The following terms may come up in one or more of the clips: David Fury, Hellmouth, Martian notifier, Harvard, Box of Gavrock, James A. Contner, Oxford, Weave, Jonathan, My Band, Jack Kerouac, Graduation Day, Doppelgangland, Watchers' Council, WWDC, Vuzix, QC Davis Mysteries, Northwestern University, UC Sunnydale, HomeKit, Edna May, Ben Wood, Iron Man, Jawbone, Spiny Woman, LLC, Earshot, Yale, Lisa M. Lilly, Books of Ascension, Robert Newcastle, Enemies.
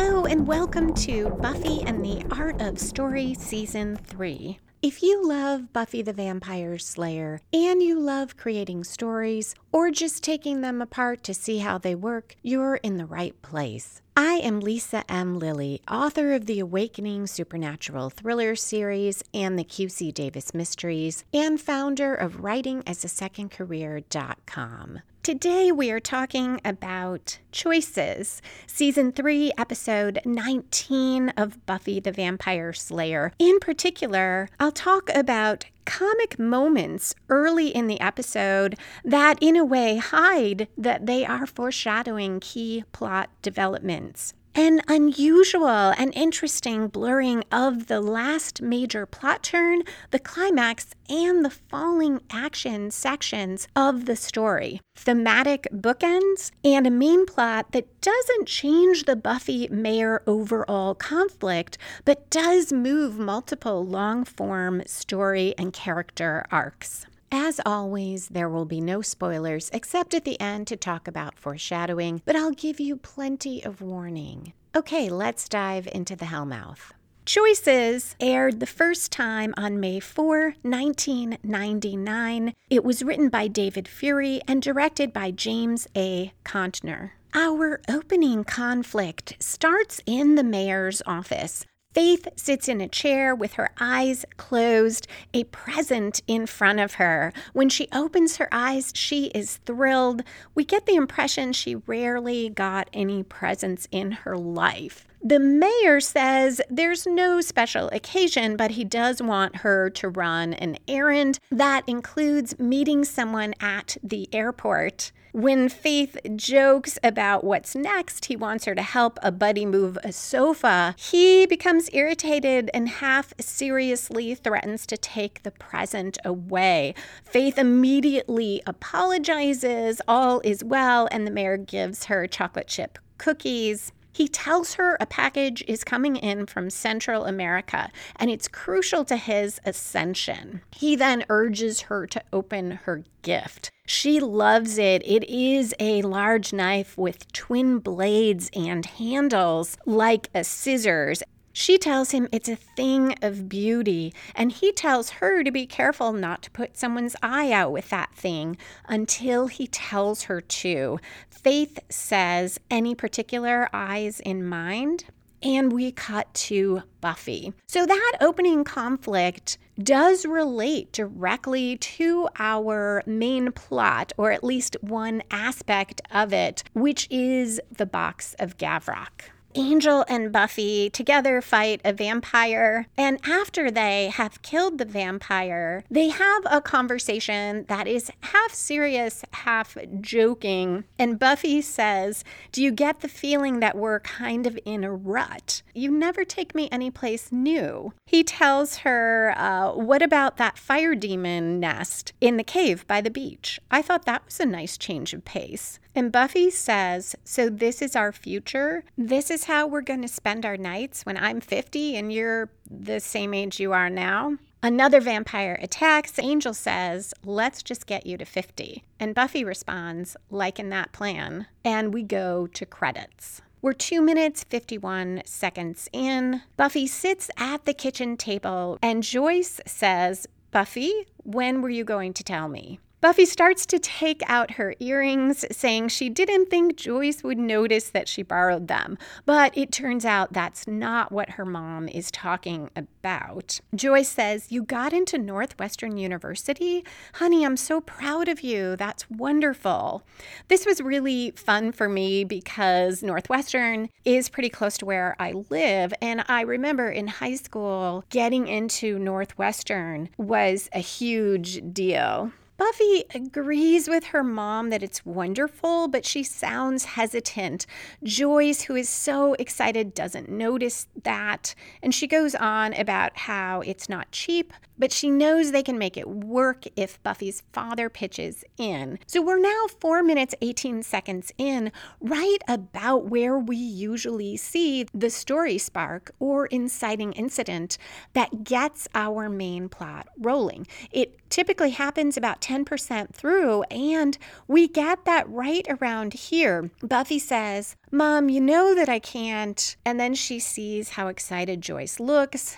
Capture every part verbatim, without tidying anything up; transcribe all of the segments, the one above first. Hello and welcome to Buffy and the Art of Story Season three. If you love Buffy the Vampire Slayer and you love creating stories or just taking them apart to see how they work, you're in the right place. I am Lisa M. Lilly, author of the Awakening Supernatural Thriller series and the Q C Davis Mysteries, and founder of writing as a second career dot com. Today we are talking about Choices, Season three, Episode nineteen of Buffy the Vampire Slayer. In particular, I'll talk about comic moments early in the episode that in a way hide that they are foreshadowing key plot developments. An unusual and interesting blurring of the last major plot turn, the climax, and the falling action sections of the story. Thematic bookends, and a main plot that doesn't change the Buffy-Mayer overall conflict, but does move multiple long-form story and character arcs. As always, there will be no spoilers except at the end to talk about foreshadowing, but I'll give you plenty of warning. Okay, let's dive into the Hellmouth. Choices aired the first time on May fourth, nineteen ninety-nine. It was written by David Fury and directed by James A. Contner. Our opening conflict starts in the mayor's office. Faith sits in a chair with her eyes closed, a present in front of her. When she opens her eyes, she is thrilled. We get the impression she rarely got any presents in her life. The mayor says there's no special occasion, but he does want her to run an errand. That includes meeting someone at the airport. When Faith jokes about what's next, he wants her to help a buddy move a sofa. He becomes irritated and half seriously threatens to take the present away. Faith immediately apologizes, all is well, and the mayor gives her chocolate chip cookies. He tells her a package is coming in from Central America, and it's crucial to his ascension. He then urges her to open her gift. She loves it. It is a large knife with twin blades and handles like a scissors. She tells him it's a thing of beauty, and he tells her to be careful not to put someone's eye out with that thing until he tells her to. Faith says, any particular eyes in mind? And we cut to Buffy. So that opening conflict does relate directly to our main plot, or at least one aspect of it, which is the Box of Gavrock. Angel and Buffy together fight a vampire, and after they have killed the vampire, they have a conversation that is half serious, half joking, and Buffy says, do you get the feeling that we're kind of in a rut? You never take me anyplace new. He tells her, uh, what about that fire demon nest in the cave by the beach? I thought that was a nice change of pace. And Buffy says, so this is our future? This is how we're going to spend our nights when I'm fifty and you're the same age you are now? Another vampire attacks. Angel says, let's just get you to fifty. And Buffy responds, like in that plan. And we go to credits. We're two minutes, fifty-one seconds in. Buffy sits at the kitchen table and Joyce says, Buffy, when were you going to tell me? Buffy starts to take out her earrings, saying she didn't think Joyce would notice that she borrowed them. But it turns out that's not what her mom is talking about. Joyce says, you got into Northwestern University? Honey, I'm so proud of you. That's wonderful. This was really fun for me because Northwestern is pretty close to where I live. And I remember in high school, getting into Northwestern was a huge deal. Buffy agrees with her mom that it's wonderful, but she sounds hesitant. Joyce, who is so excited, doesn't notice that. And she goes on about how it's not cheap, but she knows they can make it work if Buffy's father pitches in. So we're now four minutes, eighteen seconds in, right about where we usually see the story spark or inciting incident that gets our main plot rolling. It typically happens about ten percent through, and we get that right around here. Buffy says, "Mom, you know that I can't." And then she sees how excited Joyce looks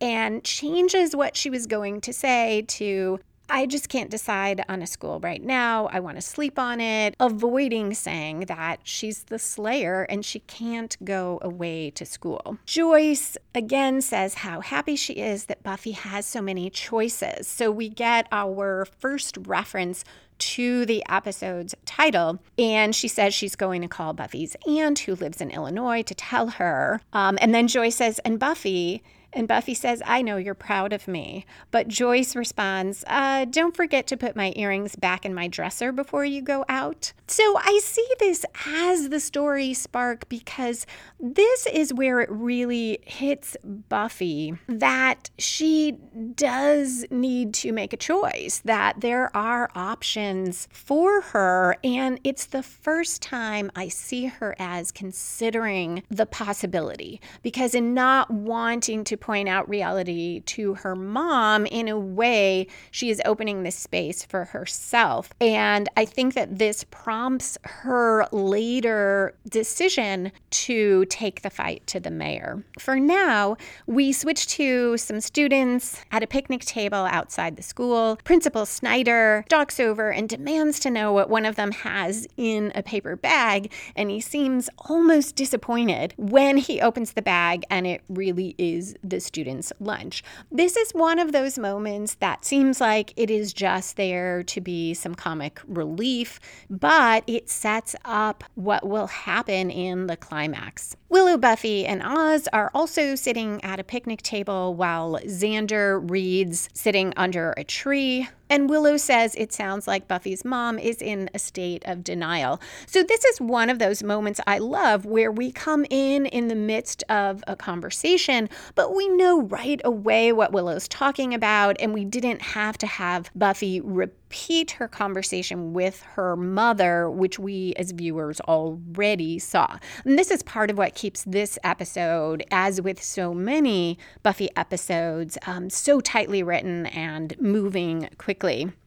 and changes what she was going to say to, "I just can't decide on a school right now. I want to sleep on it," avoiding saying that she's the slayer and she can't go away to school. Joyce again says how happy she is that Buffy has so many choices. So we get our first reference to the episode's title, and she says she's going to call Buffy's aunt, who lives in Illinois, to tell her. Um, and then Joyce says, "And Buffy..." And Buffy says, "I know you're proud of me." But Joyce responds, uh, "Don't forget to put my earrings back in my dresser before you go out." So I see this as the story spark, because this is where it really hits Buffy that she does need to make a choice, that there are options for her. And it's the first time I see her as considering the possibility, because in not wanting to point out reality to her mom, in a way, she is opening this space for herself. And I think that this prompts her later decision to take the fight to the mayor. For now, we switch to some students at a picnic table outside the school. Principal Snyder stalks over and demands to know what one of them has in a paper bag, and he seems almost disappointed when he opens the bag and it really is the student's lunch. This is one of those moments that seems like it is just there to be some comic relief, but it sets up what will happen in the climax. Willow, Buffy, and Oz are also sitting at a picnic table while Xander reads Sitting Under a Tree. And Willow says it sounds like Buffy's mom is in a state of denial. So this is one of those moments I love where we come in in the midst of a conversation, but we know right away what Willow's talking about, and we didn't have to have Buffy repeat her conversation with her mother, which we as viewers already saw. And this is part of what keeps this episode, as with so many Buffy episodes, um, so tightly written and moving quickly.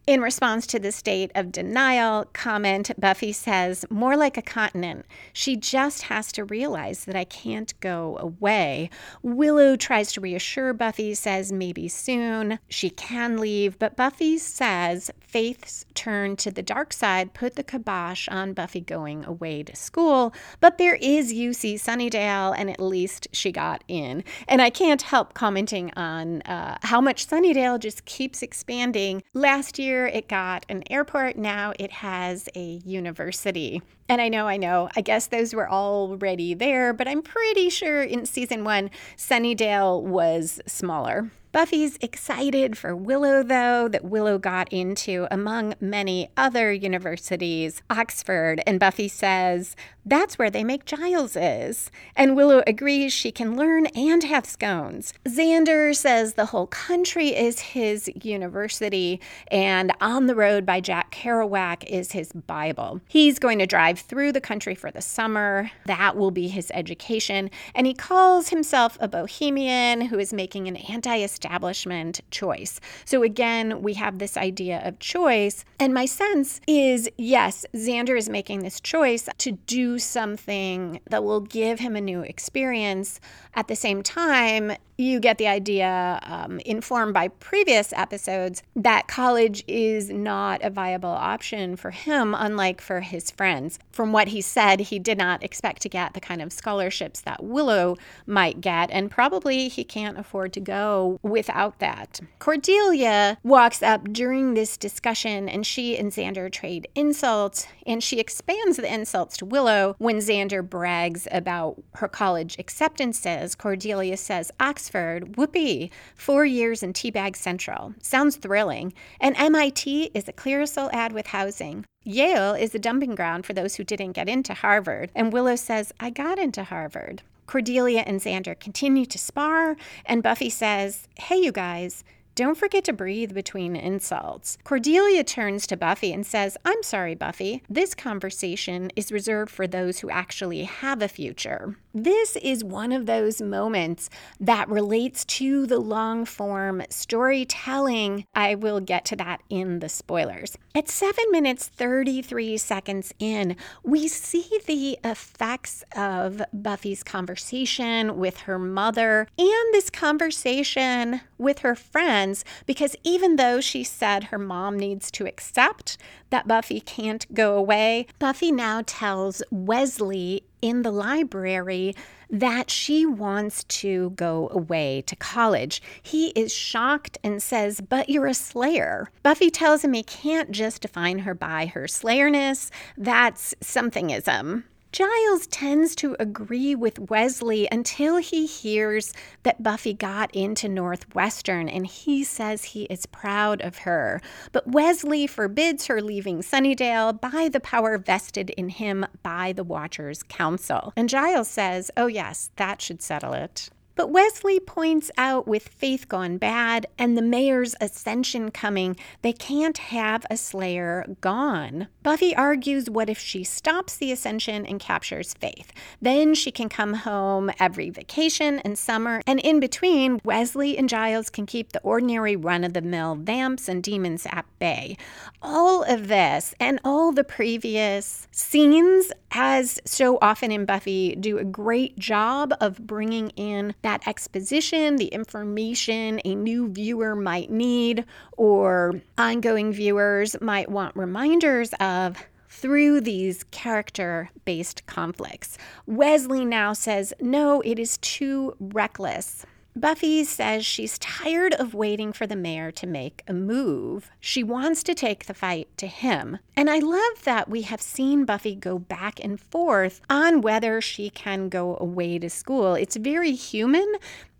In response to the state of denial comment, Buffy says, "More like a continent. She just has to realize that I can't go away." Willow tries to reassure Buffy, says maybe soon she can leave, but Buffy says Faith's turn to the dark side put the kibosh on Buffy going away to school, but there is U C Sunnydale, and at least she got in. And I can't help commenting on uh, how much Sunnydale just keeps expanding. Last year, it got an airport. Now it has a university. And I know, I know, I guess those were already there, but I'm pretty sure in season one, Sunnydale was smaller. Buffy's excited for Willow, though, that Willow got into, among many other universities, Oxford. And Buffy says, "That's where they make Giles is." And Willow agrees she can learn and have scones. Xander says the whole country is his university, and On the Road by Jack Kerouac is his Bible. He's going to drive through the country for the summer. That will be his education. And he calls himself a bohemian who is making an anti-establishment choice. So again, we have this idea of choice. And my sense is, yes, Xander is making this choice to do something that will give him a new experience. At the same time, you get the idea, um, informed by previous episodes, that college is not a viable option for him, unlike for his friends. From what he said, he did not expect to get the kind of scholarships that Willow might get, and probably he can't afford to go without that. Cordelia walks up during this discussion, and she and Xander trade insults, and she expands the insults to Willow when Xander brags about her college acceptances. Cordelia says, "Oxford, whoopee, four years in Teabag Central. Sounds thrilling. And M I T is a Clearasil ad with housing. Yale is a dumping ground for those who didn't get into Harvard." And Willow says, "I got into Harvard." Cordelia and Xander continue to spar, and Buffy says, "Hey, you guys, Don't forget to breathe between insults. Cordelia turns to Buffy and says, "I'm sorry, Buffy. This conversation is reserved for those who actually have a future." This is one of those moments that relates to the long-form storytelling. I will get to that in the spoilers. At seven minutes, thirty-three seconds in, we see the effects of Buffy's conversation with her mother and this conversation with her friends, because even though she said her mom needs to accept that Buffy can't go away, Buffy now tells Wesley in the library that she wants to go away to college. He is shocked and says, "But you're a Slayer." Buffy tells him he can't just define her by her Slayerness. That's somethingism. Giles tends to agree with Wesley until he hears that Buffy got into Northwestern, and he says he is proud of her. But Wesley forbids her leaving Sunnydale by the power vested in him by the Watchers' Council. And Giles says, "Oh yes, that should settle it." But Wesley points out, with faith gone bad and the mayor's ascension coming, they can't have a Slayer gone. Buffy argues, what if she stops the ascension and captures Faith? Then she can come home every vacation and summer, and in between, Wesley and Giles can keep the ordinary run-of-the-mill vamps and demons at bay. All of this and all the previous scenes, as so often in Buffy, do a great job of bringing in that exposition, the information a new viewer might need or ongoing viewers might want reminders of through these character-based conflicts. Wesley now says, "No, it is too reckless." Buffy says she's tired of waiting for the mayor to make a move. She wants to take the fight to him. And I love that we have seen Buffy go back and forth on whether she can go away to school. It's very human.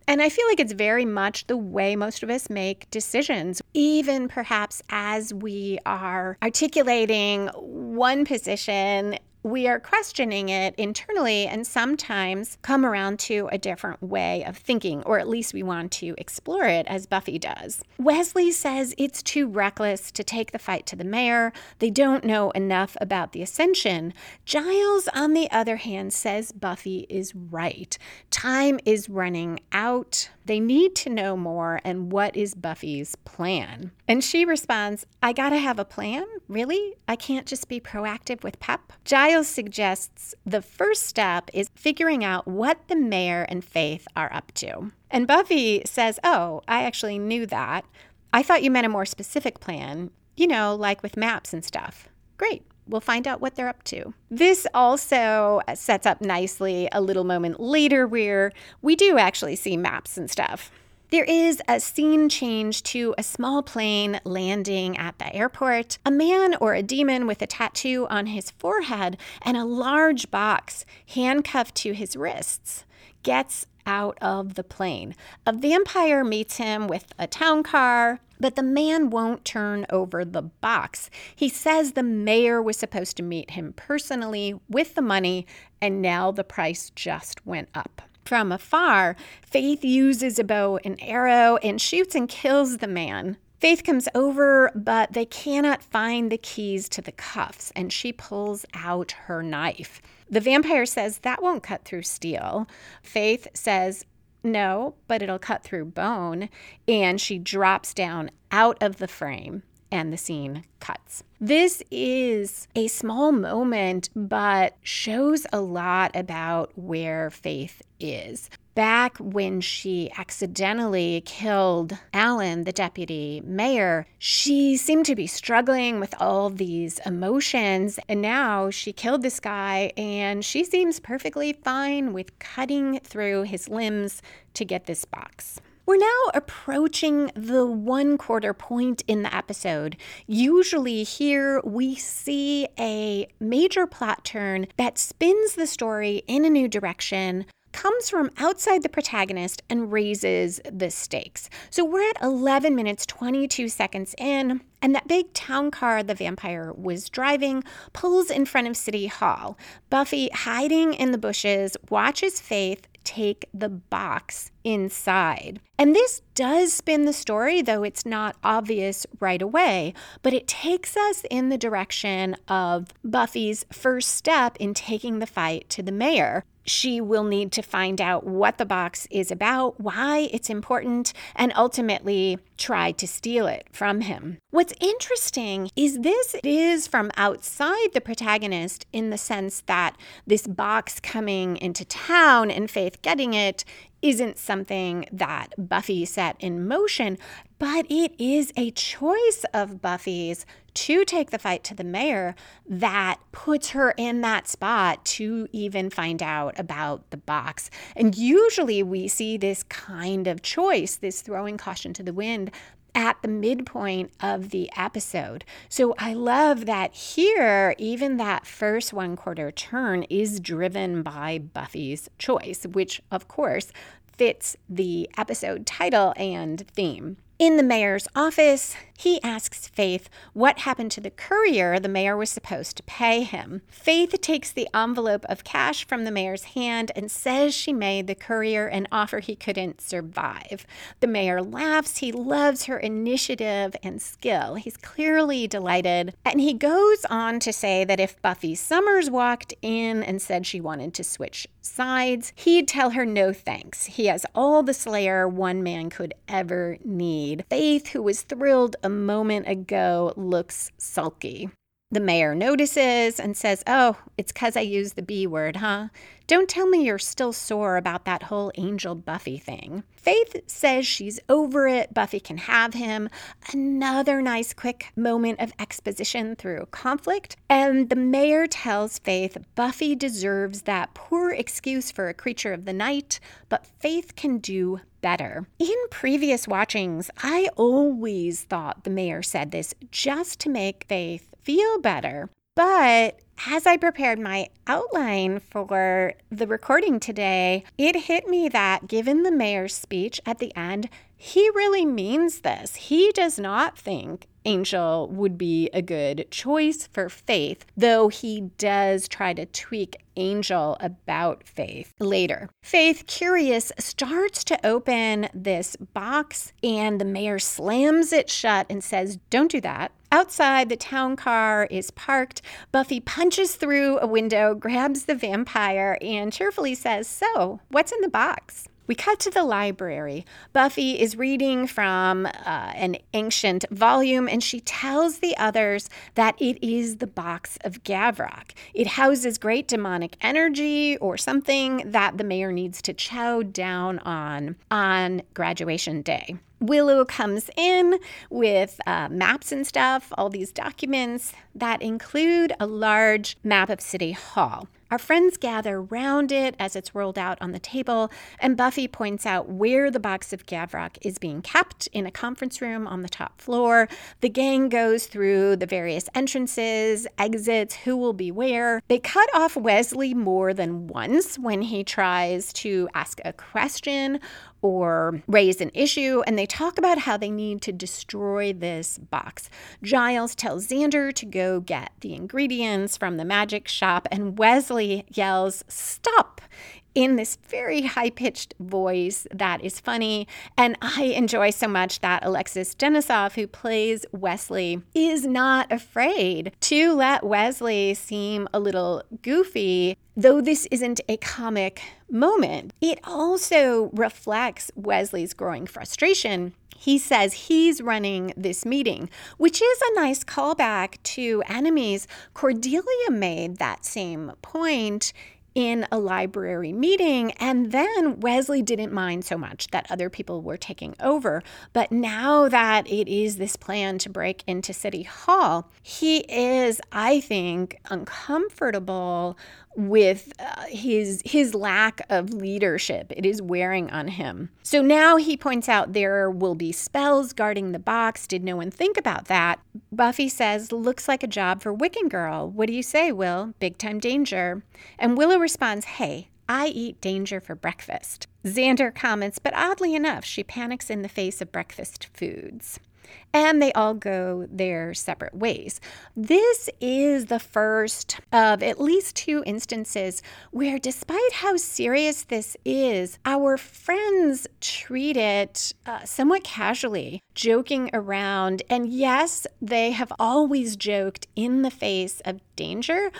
And I feel like it's very much the way most of us make decisions, even perhaps as we are articulating one position. We are questioning it internally and sometimes come around to a different way of thinking, or at least we want to explore it as Buffy does. Wesley says it's too reckless to take the fight to the mayor. They don't know enough about the ascension. Giles, on the other hand, says Buffy is right. Time is running out. They need to know more, and what is Buffy's plan? And she responds, "I gotta have a plan? Really? I can't just be proactive with pep?" Giles suggests the first step is figuring out what the mayor and Faith are up to. And Buffy says, "Oh, I actually knew that. I thought you meant a more specific plan, you know, like with maps and stuff." Great. We'll find out what they're up to. This also sets up nicely a little moment later where we do actually see maps and stuff. There is a scene change to a small plane landing at the airport. A man or a demon with a tattoo on his forehead and a large box handcuffed to his wrists gets out of the plane. A vampire meets him with a town car, but the man won't turn over the box. He says the mayor was supposed to meet him personally with the money, and now the price just went up. From afar, Faith uses a bow and arrow and shoots and kills the man. Faith comes over, but they cannot find the keys to the cuffs, and she pulls out her knife. The vampire says, "That won't cut through steel." Faith says, "No, but it'll cut through bone," and she drops down out of the frame, and the scene cuts. This is a small moment, but shows a lot about where Faith is. Back when she accidentally killed Alan, the deputy mayor, she seemed to be struggling with all these emotions, and now she killed this guy, and she seems perfectly fine with cutting through his limbs to get this box. We're now approaching the one-quarter point in the episode. Usually here we see a major plot turn that spins the story in a new direction, comes from outside the protagonist, and raises the stakes. So we're at eleven minutes, twenty-two seconds in, and that big town car the vampire was driving pulls in front of City Hall. Buffy, hiding in the bushes, watches Faith take the box inside. And this does spin the story, though it's not obvious right away, but it takes us in the direction of Buffy's first step in taking the fight to the mayor. She will need to find out what the box is about, why it's important, and ultimately try to steal it from him. What's interesting is this is from outside the protagonist in the sense that this box coming into town and Faith getting it isn't something that Buffy set in motion, but it is a choice of Buffy's to take the fight to the mayor that puts her in that spot to even find out about the box. And usually we see this kind of choice, this throwing caution to the wind, at the midpoint of the episode. So I love that here, even that first one quarter turn is driven by Buffy's choice, which of course fits the episode title and theme. In the mayor's office, he asks Faith what happened to the courier the mayor was supposed to pay him. Faith takes the envelope of cash from the mayor's hand and says she made the courier an offer he couldn't survive. The mayor laughs. He loves her initiative and skill. He's clearly delighted. And he goes on to say that if Buffy Summers walked in and said she wanted to switch sides, he'd tell her no thanks. He has all the Slayer one man could ever need. Faith, who was thrilled a moment ago, looks sulky. The mayor notices and says, "Oh, it's because I used the B word, huh? Don't tell me you're still sore about that whole Angel Buffy thing." Faith says she's over it. Buffy can have him. Another nice quick moment of exposition through conflict. And the mayor tells Faith Buffy deserves that poor excuse for a creature of the night, but Faith can do better. In previous watchings, I always thought the mayor said this just to make Faith feel better. But as I prepared my outline for the recording today, it hit me that given the mayor's speech at the end, he really means this. He does not think Angel would be a good choice for Faith, though he does try to tweak Angel about Faith later. Faith, curious, starts to open this box, and the mayor slams it shut and says, "Don't do that." Outside, the town car is parked. Buffy punches through a window, grabs the vampire, and cheerfully says, "So, what's in the box?" We cut to the library. Buffy is reading from uh, an ancient volume, and she tells the others that it is the Box of Gavrock. It houses great demonic energy or something that the mayor needs to chow down on on Graduation Day. Willow comes in with uh, maps and stuff, all these documents that include a large map of City Hall. Our friends gather round it as it's rolled out on the table, and Buffy points out where the Box of Gavrock is being kept in a conference room on the top floor. The gang goes through the various entrances, exits, who will be where. They cut off Wesley more than once when he tries to ask a question or raise an issue, and they talk about how they need to destroy this box. Giles tells Xander to go get the ingredients from the magic shop, and Wesley yells, "Stop!" in this very high-pitched voice that is funny. And I enjoy so much that Alexis Denisov, who plays Wesley, is not afraid to let Wesley seem a little goofy, though this isn't a comic moment. It also reflects Wesley's growing frustration. He says he's running this meeting, which is a nice callback to Enemies. Cordelia made that same point in a library meeting, and then Wesley didn't mind so much that other people were taking over. But now that it is this plan to break into City Hall, he is, I think, uncomfortable with uh, his his lack of leadership. It is wearing on him. So now he points out there will be spells guarding the box. Did no one think about that? Buffy says, "Looks like a job for Wiccan Girl. What do you say, Will? Big time danger." And Willow responds, "Hey, I eat danger for breakfast." Xander comments, but oddly enough, she panics in the face of breakfast foods. and they all go their separate ways. This is the first of at least two instances where, despite how serious this is, our friends treat it uh, somewhat casually, joking around. And yes, they have always joked in the face of danger,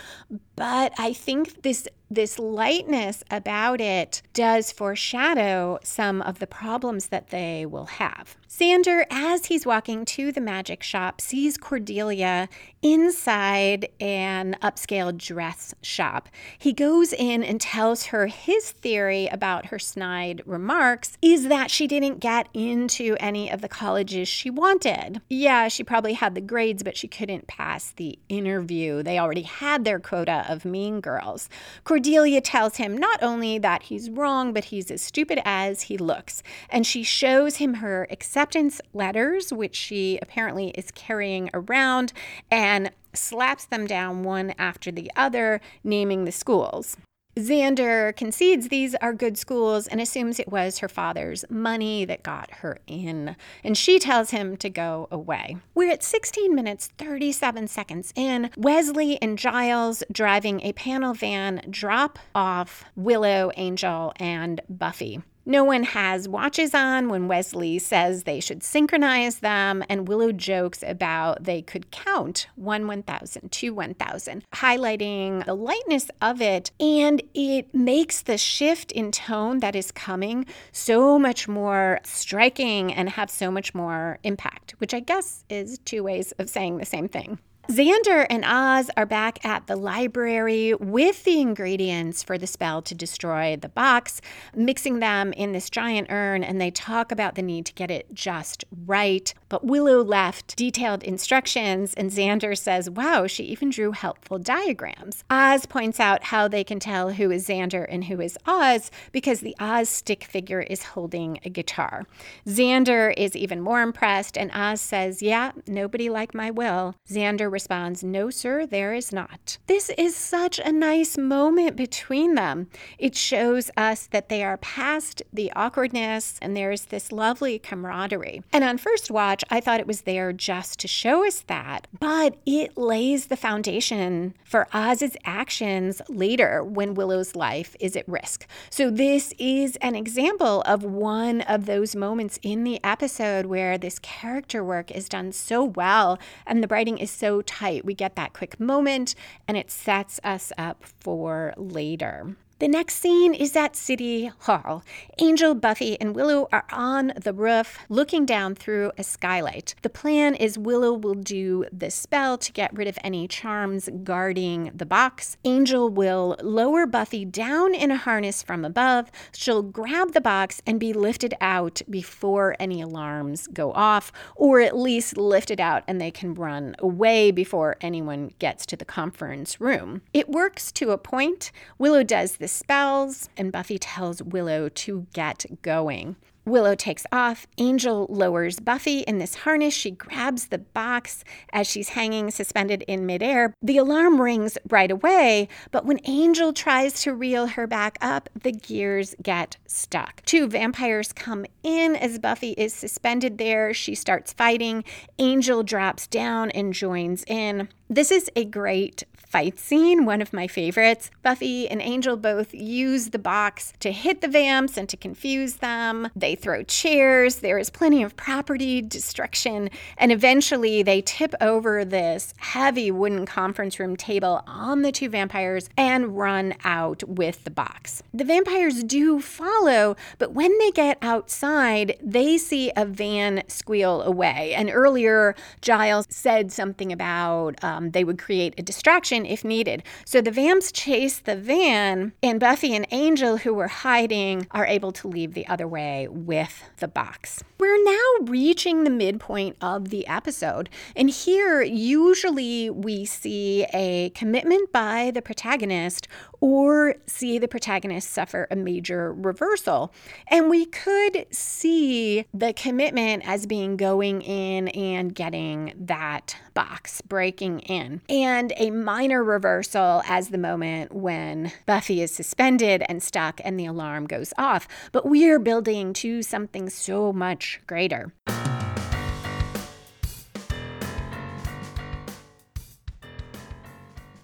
but I think this This lightness about it does foreshadow some of the problems that they will have. Sander, as he's walking to the magic shop, sees Cordelia inside an upscale dress shop. He goes in and tells her his theory about her snide remarks is that she didn't get into any of the colleges she wanted. Yeah, she probably had the grades, but she couldn't pass the interview. They already had their quota of mean girls. Cordelia tells him not only that he's wrong, but he's as stupid as he looks. And she shows him her acceptance letters, which she apparently is carrying around, and slaps them down one after the other, naming the schools. Xander concedes these are good schools and assumes it was her father's money that got her in, and she tells him to go away. We're at sixteen minutes, thirty-seven seconds in. Wesley and Giles, driving a panel van, drop off Willow, Angel, and Buffy. No one has watches on when Wesley says they should synchronize them, and Willow jokes about they could count one one thousand, two one thousand, highlighting the lightness of it, and it makes the shift in tone that is coming so much more striking and have so much more impact, which I guess is two ways of saying the same thing. Xander and Oz are back at the library with the ingredients for the spell to destroy the box, mixing them in this giant urn, and they talk about the need to get it just right. But Willow left detailed instructions, and Xander says, wow, she even drew helpful diagrams. Oz points out how they can tell who is Xander and who is Oz because the Oz stick figure is holding a guitar. Xander is even more impressed, and Oz says, yeah, nobody like my Will. Xander responds, no, sir, there is not. This is such a nice moment between them. It shows us that they are past the awkwardness and there's this lovely camaraderie. And on first watch, I thought it was there just to show us that, but it lays the foundation for Oz's actions later when Willow's life is at risk. So this is an example of one of those moments in the episode where this character work is done so well and the writing is so tight. We get that quick moment and it sets us up for later. The next scene is at City Hall. Angel, Buffy, and Willow are on the roof looking down through a skylight. The plan is Willow will do the spell to get rid of any charms guarding the box. Angel will lower Buffy down in a harness from above. She'll grab the box and be lifted out before any alarms go off, or at least lifted out and they can run away before anyone gets to the conference room. It works to a point. Willow does this. The spells, and Buffy tells Willow to get going. Willow takes off. Angel lowers Buffy in this harness. She grabs the box as she's hanging suspended in midair. The alarm rings right away, but when Angel tries to reel her back up, the gears get stuck. Two vampires come in as Buffy is suspended there. She starts fighting. Angel drops down and joins in. This is a great fight scene, one of my favorites. Buffy and Angel both use the box to hit the vamps and to confuse them. They throw chairs. There is plenty of property destruction. And eventually they tip over this heavy wooden conference room table on the two vampires and run out with the box. The vampires do follow, but when they get outside, they see a van squeal away. And earlier, Giles said something about um, they would create a distraction if needed. So the vamps chase the van, and Buffy and Angel, who were hiding, are able to leave the other way with the box. We're now reaching the midpoint of the episode, and here usually we see a commitment by the protagonist or see the protagonist suffer a major reversal. And we could see the commitment as being going in and getting that box, breaking in, and a minor reversal as the moment when Buffy is suspended and stuck and the alarm goes off. But we are building to something so much greater.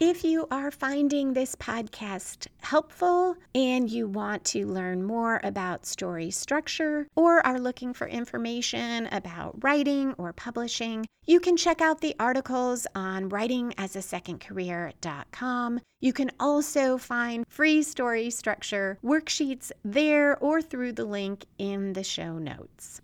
If you are finding this podcast helpful and you want to learn more about story structure or are looking for information about writing or publishing, you can check out the articles on writing as a second career dot com. You can also find free story structure worksheets there or through the link in the show notes.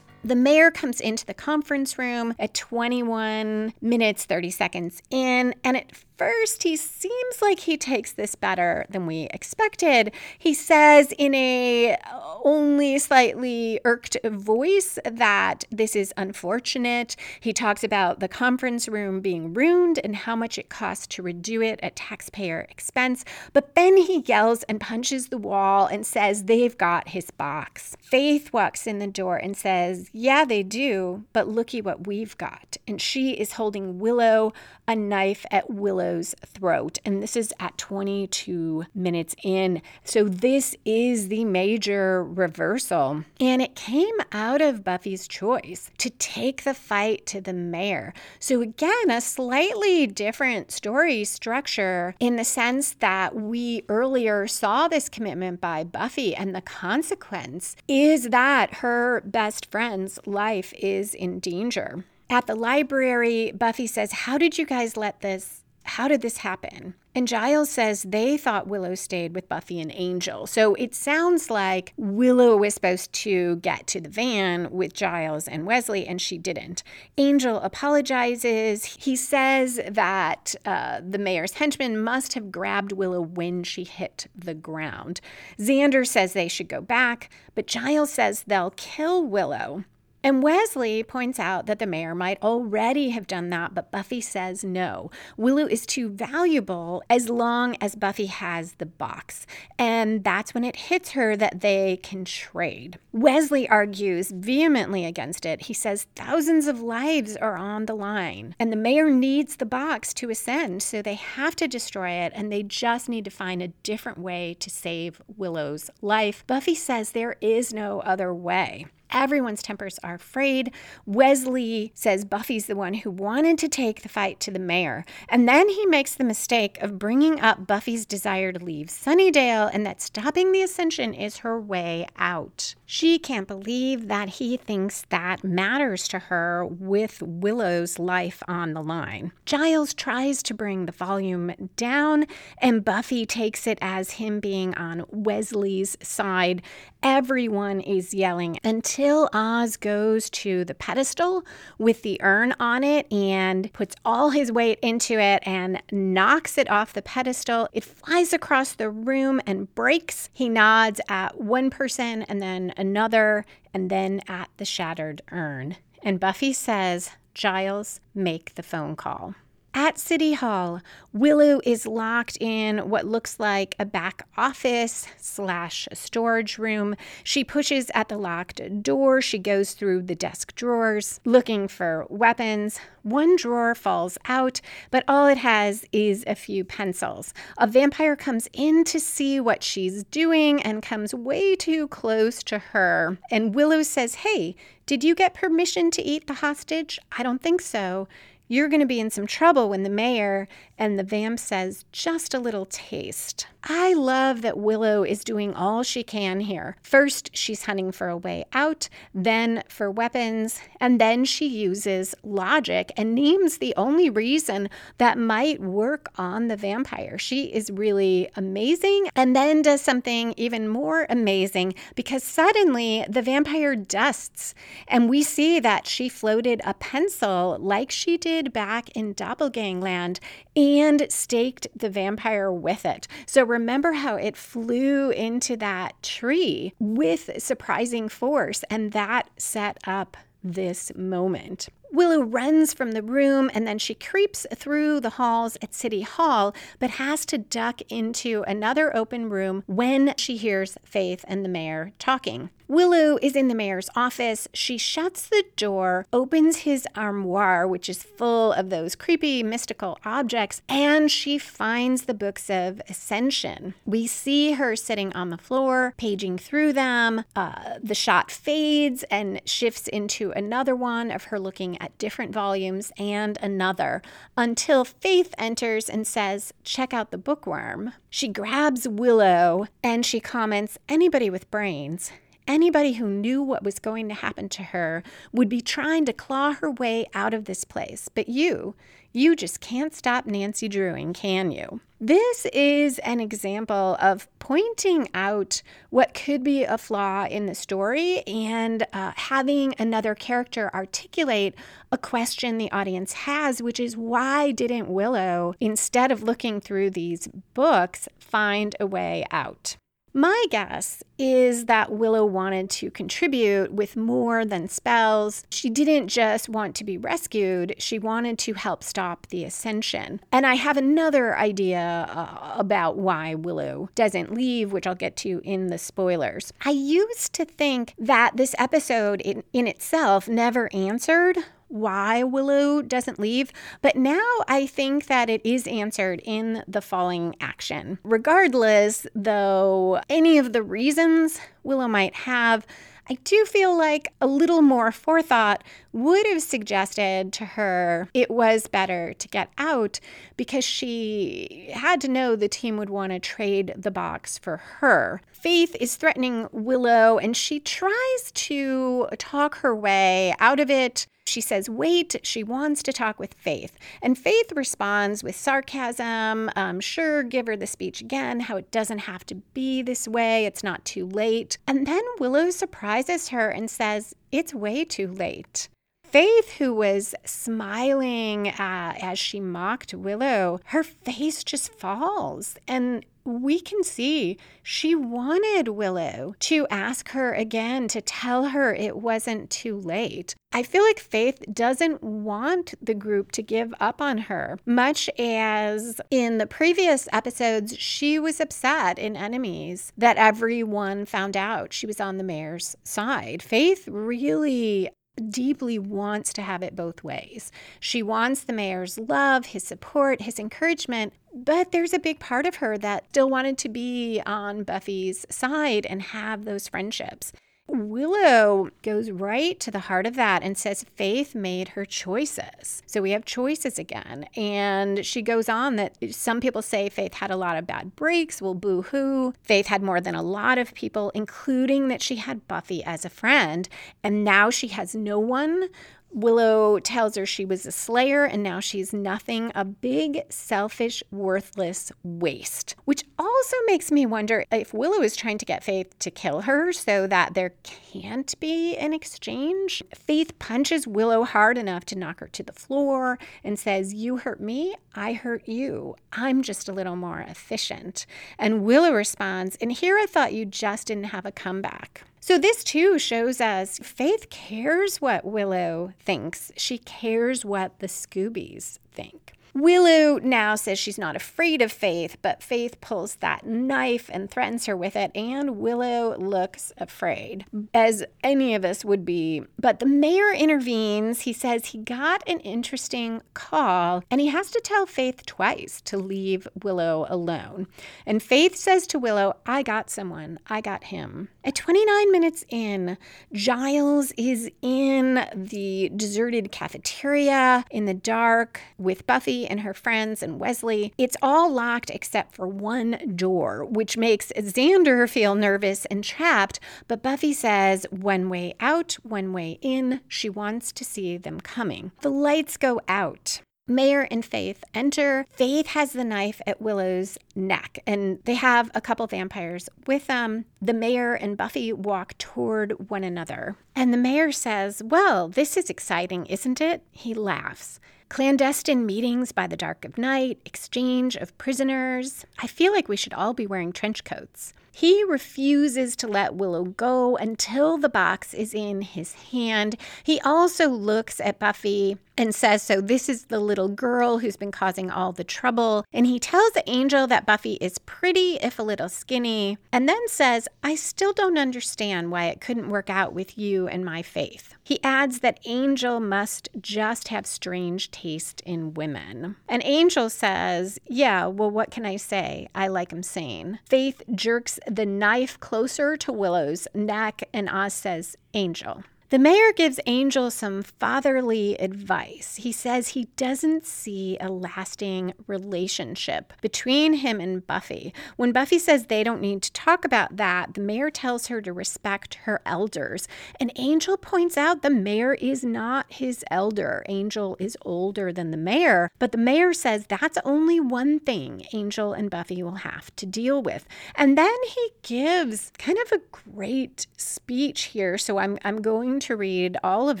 The mayor comes into the conference room at twenty-one minutes, thirty seconds in, and at first he seems like he takes this better than we expected. He says in a only slightly irked voice that this is unfortunate. He talks about the conference room being ruined and how much it costs to redo it at taxpayer expense, but then he yells and punches the wall and says they've got his box. Faith walks in the door and says, yeah, they do, but looky what we've got. And she is holding Willow, a knife at Willow's throat. And this is at twenty-two minutes in. So this is the major reversal. And it came out of Buffy's choice to take the fight to the mayor. So again, a slightly different story structure in the sense that we earlier saw this commitment by Buffy, and the consequence is that her best friend's life is in danger. At the library, Buffy says, how did you guys let this, how did this happen? And Giles says they thought Willow stayed with Buffy and Angel. So it sounds like Willow was supposed to get to the van with Giles and Wesley, and she didn't. Angel apologizes. He says that uh, the mayor's henchman must have grabbed Willow when she hit the ground. Xander says they should go back, but Giles says they'll kill Willow. And Wesley points out that the mayor might already have done that, but Buffy says no. Willow is too valuable as long as Buffy has the box. And that's when it hits her that they can trade. Wesley argues vehemently against it. He says thousands of lives are on the line, and the mayor needs the box to ascend, so they have to destroy it, and they just need to find a different way to save Willow's life. Buffy says there is no other way. Everyone's tempers are frayed. Wesley says Buffy's the one who wanted to take the fight to the mayor. And then he makes the mistake of bringing up Buffy's desire to leave Sunnydale and that stopping the ascension is her way out. She can't believe that he thinks that matters to her with Willow's life on the line. Giles tries to bring the volume down, and Buffy takes it as him being on Wesley's side. Everyone is yelling until Till Oz goes to the pedestal with the urn on it and puts all his weight into it and knocks it off the pedestal. It flies across the room and breaks. He nods at one person and then another and then at the shattered urn. And Buffy says, Giles, make the phone call. At City Hall, Willow is locked in what looks like a back office slash storage room. She pushes at the locked door. She goes through the desk drawers looking for weapons. One drawer falls out, but all it has is a few pencils. A vampire comes in to see what she's doing and comes way too close to her. And Willow says, hey, did you get permission to eat the hostage? I don't think so. You're going to be in some trouble when the mayor, and the vamp says, just a little taste. I love that Willow is doing all she can here. First, she's hunting for a way out, then for weapons, and then she uses logic and names the only reason that might work on the vampire. She is really amazing, and then does something even more amazing because suddenly the vampire dusts, and we see that she floated a pencil like she did back in Doppelgangland and staked the vampire with it. So remember how it flew into that tree with surprising force, and that set up this moment. Willow runs from the room, and then she creeps through the halls at City Hall, but has to duck into another open room when she hears Faith and the mayor talking. Willow is in the mayor's office. She shuts the door, opens his armoire, which is full of those creepy mystical objects, and she finds the Books of Ascension. We see her sitting on the floor, paging through them. Uh, the shot fades and shifts into another one of her looking at different volumes and another, until Faith enters and says, "Check out the bookworm." She grabs Willow and she comments, "Anybody with brains, anybody who knew what was going to happen to her would be trying to claw her way out of this place. But you, you just can't stop Nancy Drewing, can you?" This is an example of pointing out what could be a flaw in the story and uh, having another character articulate a question the audience has, which is, why didn't Willow, instead of looking through these books, find a way out? My guess is that Willow wanted to contribute with more than spells. She didn't just want to be rescued. She wanted to help stop the ascension. And I have another idea uh, about why Willow doesn't leave, which I'll get to in the spoilers. I used to think that this episode in, in itself never answered why Willow doesn't leave, but now I think that it is answered in the following action. Regardless, though, any of the reasons Willow might have, I do feel like a little more forethought would have suggested to her it was better to get out, because she had to know the team would want to trade the box for her. Faith is threatening Willow, and she tries to talk her way out of it. She says, wait, she wants to talk with Faith. And Faith responds with sarcasm, um, sure, give her the speech again, how it doesn't have to be this way, it's not too late. And then Willow surprises her and says, it's way too late. Faith, who was smiling uh, as she mocked Willow, her face just falls. And we can see she wanted Willow to ask her again, to tell her it wasn't too late. I feel like Faith doesn't want the group to give up on her, much as in the previous episodes, she was upset in Enemies that everyone found out she was on the mayor's side. Faith really deeply wants to have it both ways. She wants the mayor's love, his support, his encouragement, but there's a big part of her that still wanted to be on Buffy's side and have those friendships. Willow goes right to the heart of that and says Faith made her choices. So we have choices again. And she goes on that some people say Faith had a lot of bad breaks. Well, boo-hoo. Faith had more than a lot of people, including that she had Buffy as a friend. And now she has no one. Willow tells her she was a slayer and now she's nothing, a big, selfish, worthless waste, which also makes me wonder if Willow is trying to get Faith to kill her so that there can't be an exchange. Faith punches Willow hard enough to knock her to the floor and says, you hurt me, I hurt you. I'm just a little more efficient. And Willow responds, and here I thought you just didn't have a comeback. So this, too, shows us Faith cares what Willow thinks. She cares what the Scoobies think. Willow now says she's not afraid of Faith, but Faith pulls that knife and threatens her with it, and Willow looks afraid, as any of us would be. But the mayor intervenes. He says he got an interesting call, and he has to tell Faith twice to leave Willow alone. And Faith says to Willow, I got someone. I got him. At twenty-nine minutes in, Giles is in the deserted cafeteria in the dark with Buffy and her friends and Wesley. It's all locked except for one door, which makes Xander feel nervous and trapped. But Buffy says, one way out, one way in. She wants to see them coming. The lights go out. Mayor and Faith enter. Faith has the knife at Willow's neck, and they have a couple vampires with them. The mayor and Buffy walk toward one another. And the mayor says, well, this is exciting, isn't it? He laughs. Clandestine meetings by the dark of night, exchange of prisoners. I feel like we should all be wearing trench coats. He refuses to let Willow go until the box is in his hand. He also looks at Buffy and says, so this is the little girl who's been causing all the trouble. And he tells Angel that Buffy is pretty, if a little skinny, and then says, I still don't understand why it couldn't work out with you and my faith. He adds that Angel must just have strange taste in women. And Angel says, yeah, well, what can I say? I like him sane. Faith jerks the knife closer to Willow's neck, and Oz says, Angel. The mayor gives Angel some fatherly advice. He says he doesn't see a lasting relationship between him and Buffy. When Buffy says they don't need to talk about that, the mayor tells her to respect her elders. And Angel points out the mayor is not his elder. Angel is older than the mayor. But the mayor says that's only one thing Angel and Buffy will have to deal with. And then he gives kind of a great speech here. So I'm, I'm going to read all of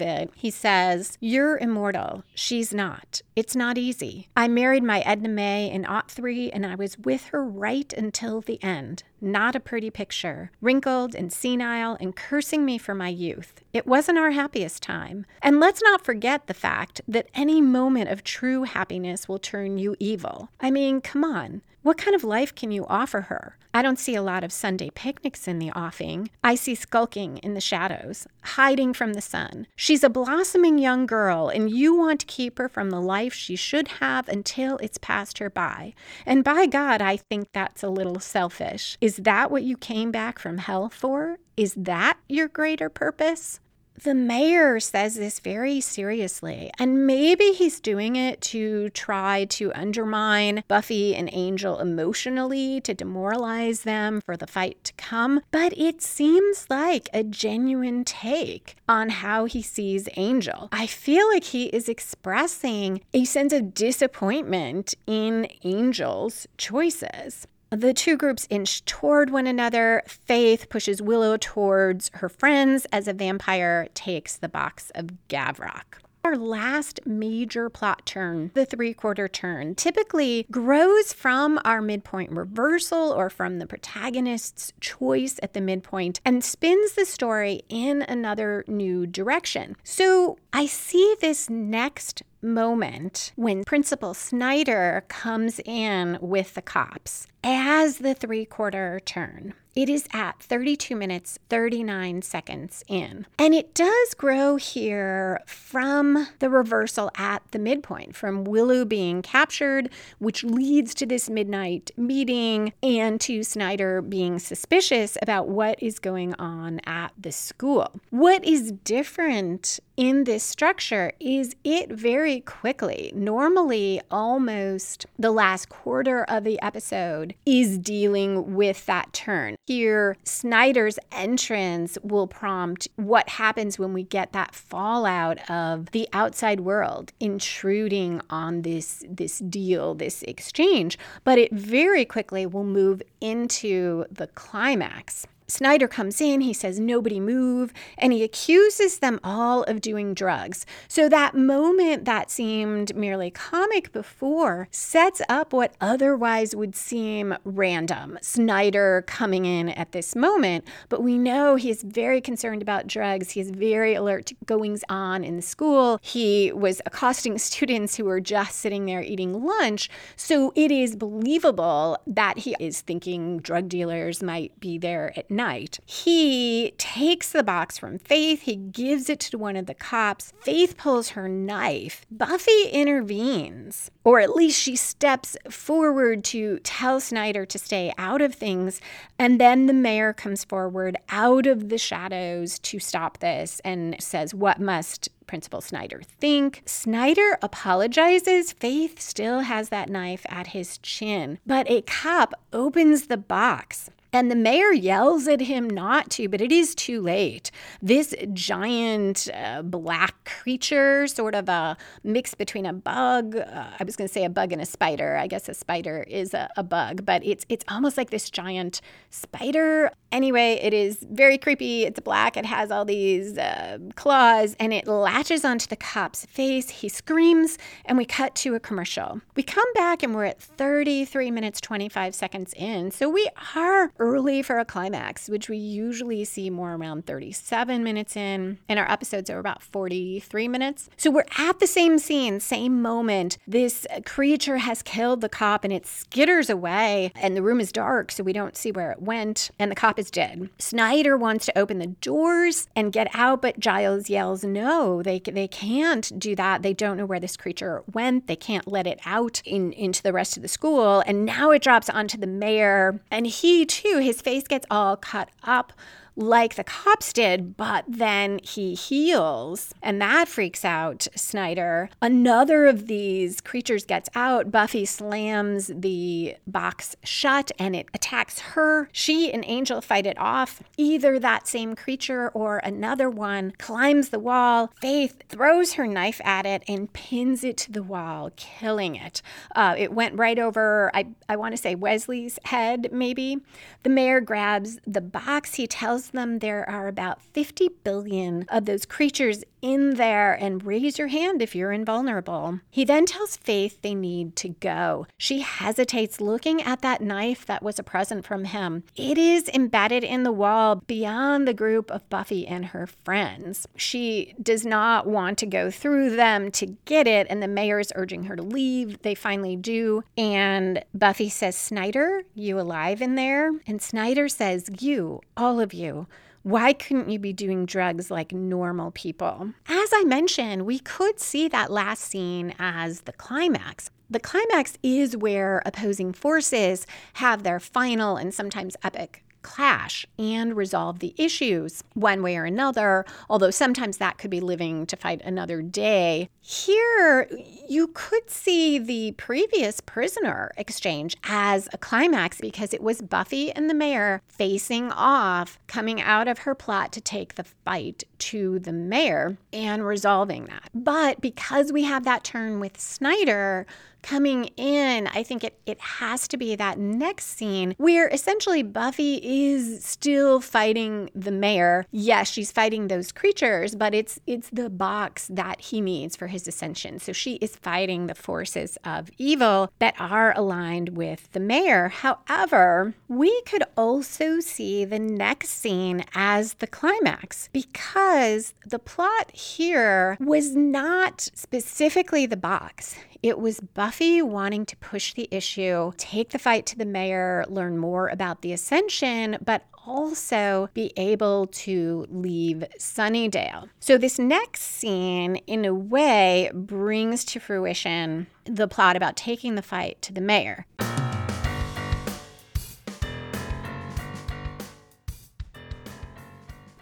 it. He says, you're immortal. She's not. It's not easy. I married my Edna May in oh three, and I was with her right until the end. Not a pretty picture. Wrinkled and senile and cursing me for my youth. It wasn't our happiest time. And let's not forget the fact that any moment of true happiness will turn you evil. I mean, come on. What kind of life can you offer her? I don't see a lot of Sunday picnics in the offing. I see skulking in the shadows, hiding from the sun. She's a blossoming young girl, and you want to keep her from the life she should have until it's passed her by. And by God, I think that's a little selfish. Is that what you came back from hell for? Is that your greater purpose? The mayor says this very seriously, and maybe he's doing it to try to undermine Buffy and Angel emotionally, to demoralize them for the fight to come, but it seems like a genuine take on how he sees Angel. I feel like he is expressing a sense of disappointment in Angel's choices. The two groups inch toward one another. Faith pushes Willow towards her friends as a vampire takes the box of Gavrock. Our last major plot turn, the three-quarter turn, typically grows from our midpoint reversal or from the protagonist's choice at the midpoint and spins the story in another new direction. So I see this next moment when Principal Snyder comes in with the cops as the three-quarter turn. It is at thirty-two minutes, thirty-nine seconds in. And it does grow here from the reversal at the midpoint, from Willow being captured, which leads to this midnight meeting, and to Snyder being suspicious about what is going on at the school. What is different in this structure is it very quickly, normally almost the last quarter of the episode, is dealing with that turn. Here, Snyder's entrance will prompt what happens when we get that fallout of the outside world intruding on this, this deal, this exchange, but it very quickly will move into the climax. Snyder comes in, he says, nobody move, and he accuses them all of doing drugs. So that moment that seemed merely comic before sets up what otherwise would seem random. Snyder coming in at this moment, but we know he is very concerned about drugs. He is very alert to goings on in the school. He was accosting students who were just sitting there eating lunch. So it is believable that he is thinking drug dealers might be there at night. He takes the box from Faith. He gives it to one of the cops. Faith pulls her knife. Buffy intervenes, or at least she steps forward to tell Snyder to stay out of things. And then the mayor comes forward out of the shadows to stop this and says, what must Principal Snyder think? Snyder apologizes. Faith still has that knife at his chin, but a cop opens the box. And the mayor yells at him not to, but it is too late. This giant uh, black creature, sort of a mix between a bug, uh, I was going to say a bug and a spider. I guess a spider is a, a bug, but it's it's almost like this giant spider. Anyway, it is very creepy. It's black. It has all these uh, claws, and it latches onto the cop's face. He screams, and we cut to a commercial. We come back, and we're at thirty-three minutes, twenty-five seconds in, so we are early for a climax, which we usually see more around thirty-seven minutes in, and our episodes are about forty-three minutes. So we're at the same scene, same moment. This creature has killed the cop, and it skitters away, and the room is dark, so we don't see where it went, and the cop is dead. Snyder wants to open the doors and get out, but Giles yells, no, they they can't do that. They don't know where this creature went. They can't let it out in, into the rest of the school, and now it drops onto the mayor, and he, too, his face gets all cut up like the cops did, but then he heals, and that freaks out Snyder. Another of these creatures gets out. Buffy slams the box shut, and it attacks her. She and Angel fight it off. Either that same creature or another one climbs the wall. Faith throws her knife at it and pins it to the wall, killing it. Uh, it went right over, I, I want to say, Wesley's head, maybe. The mayor grabs the box. He tells them there are about fifty billion of those creatures in there, and raise your hand if you're invulnerable. He then tells Faith they need to go. She hesitates, looking at that knife that was a present from him. It is embedded in the wall beyond the group of Buffy and her friends. She does not want to go through them to get it, and the mayor is urging her to leave. They finally do, and Buffy says, Snyder, you alive in there? And Snyder says, you, all of you. Why couldn't you be doing drugs like normal people? As I mentioned, we could see that last scene as the climax. The climax is where opposing forces have their final and sometimes epic clash and resolve the issues one way or another, although sometimes that could be living to fight another day. Here, you could see the previous prisoner exchange as a climax because it was Buffy and the mayor facing off, coming out of her plot to take the fight to the mayor and resolving that. But because we have that turn with Snyder coming in, I think it, it has to be that next scene where essentially Buffy is still fighting the mayor. Yes, she's fighting those creatures, but it's it's the box that he needs for his ascension. So she is fighting the forces of evil that are aligned with the mayor. However, we could also see the next scene as the climax because the plot here was not specifically the box. It was Buffy wanting to push the issue, take the fight to the mayor, learn more about the ascension, but also be able to leave Sunnydale. So this next scene, in a way, brings to fruition the plot about taking the fight to the mayor.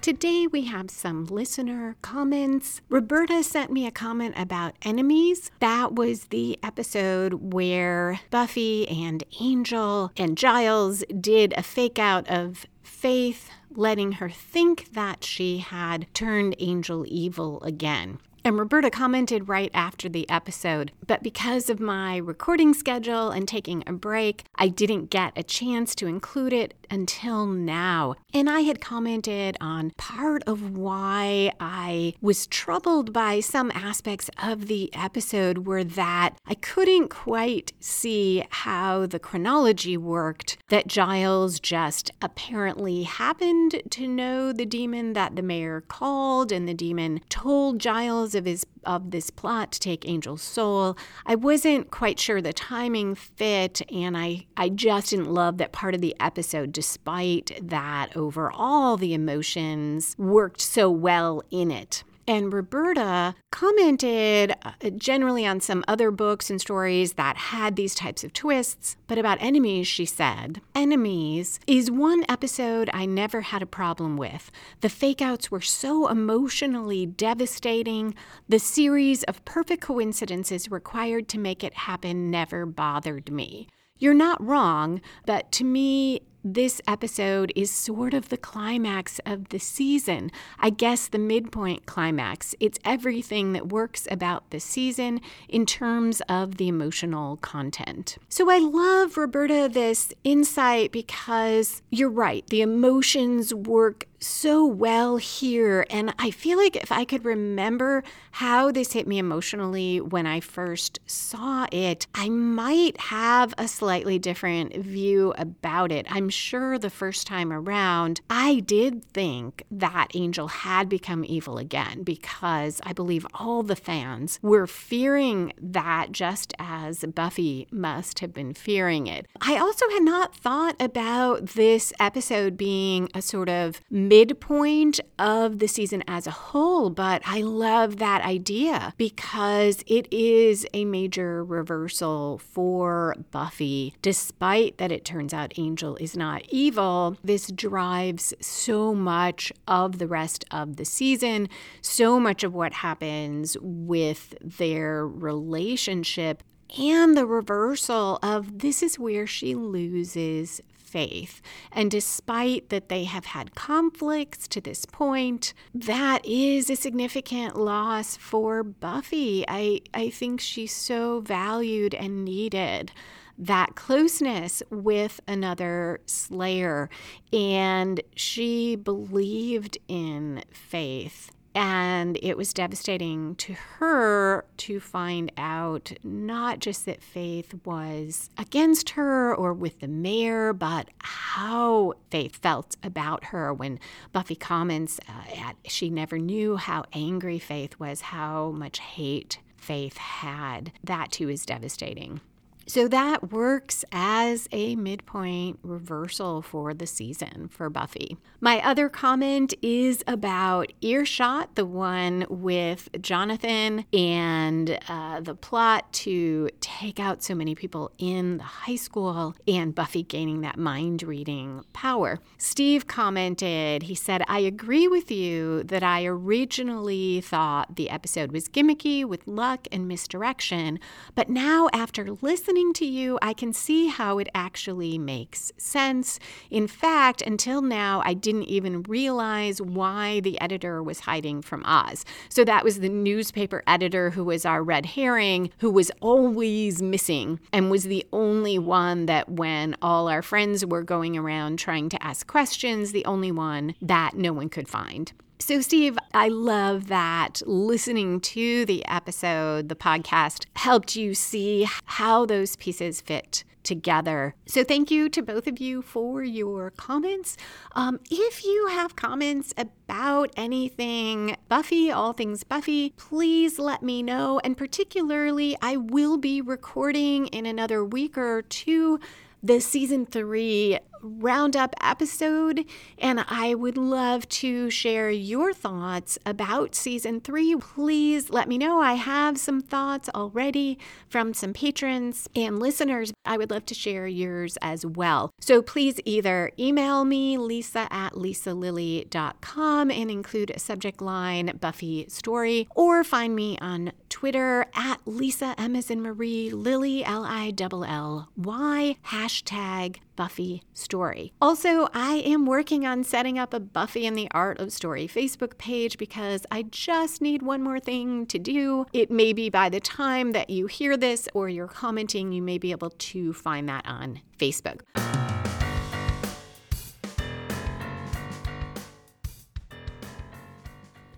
Today we have some listener comments. Roberta sent me a comment about Enemies. That was the episode where Buffy and Angel and Giles did a fake out of Faith, letting her think that she had turned Angel evil again. And Roberta commented right after the episode, but because of my recording schedule and taking a break, I didn't get a chance to include it until now. And I had commented on part of why I was troubled by some aspects of the episode were that I couldn't quite see how the chronology worked, that Giles just apparently happened to know the demon that the mayor called, and the demon told Giles of his of this plot to take Angel's soul. I wasn't quite sure the timing fit, and I, I just didn't love that part of the episode, despite that overall the emotions worked so well in it. And Roberta commented generally on some other books and stories that had these types of twists, but about Enemies, she said, Enemies is one episode I never had a problem with. The fake-outs were so emotionally devastating. The series of perfect coincidences required to make it happen never bothered me. You're not wrong, but to me, This episode is sort of the climax of the season. I guess the midpoint climax. It's everything that works about the season in terms of the emotional content. So I love, Roberta, this insight because you're right. The emotions work so well here. And I feel like if I could remember how this hit me emotionally when I first saw it, I might have a slightly different view about it. I'm sure the first time around, I did think that Angel had become evil again because I believe all the fans were fearing that just as Buffy must have been fearing it. I also had not thought about this episode being a sort of midpoint of the season as a whole, but I love that idea because it is a major reversal for Buffy. Despite that it turns out Angel is not evil, this drives so much of the rest of the season, so much of what happens with their relationship, and the reversal of this is where she loses faith. And despite that they have had conflicts to this point, that is a significant loss for Buffy. I, I think she so valued and needed that closeness with another Slayer. And she believed in faith. And it was devastating to her to find out not just that Faith was against her or with the mayor, but how Faith felt about her when Buffy comments uh, at she never knew how angry Faith was, how much hate Faith had. That, too, is devastating. So that works as a midpoint reversal for the season for Buffy. My other comment is about Earshot, the one with Jonathan and uh, the plot to take out so many people in the high school and Buffy gaining that mind-reading power. Steve commented, he said, I agree with you that I originally thought the episode was gimmicky with luck and misdirection, but now after listening to you, I can see how it actually makes sense. In fact, until now, I didn't even realize why the editor was hiding from Oz. So that was the newspaper editor who was our red herring, who was always missing and was the only one that when all our friends were going around trying to ask questions, the only one that no one could find. So, Steve, I love that listening to the episode, the podcast, helped you see how those pieces fit together. So thank you to both of you for your comments. Um, if you have comments about anything Buffy, all things Buffy, please let me know. And particularly, I will be recording in another week or two the season three roundup episode, and I would love to share your thoughts about season three. Please let me know. I have some thoughts already from some patrons and listeners. I would love to share yours as well. So please either email me, lisa at lisa lilly dot com, and include a subject line, Buffy Story, or find me on Twitter at Lisa M as in Marie, Lilly, L I L L Y, hashtag Buffy Story. Also, I am working on setting up a Buffy and the Art of Story Facebook page because I just need one more thing to do. It may be by the time that you hear this or you're commenting, you may be able to find that on Facebook.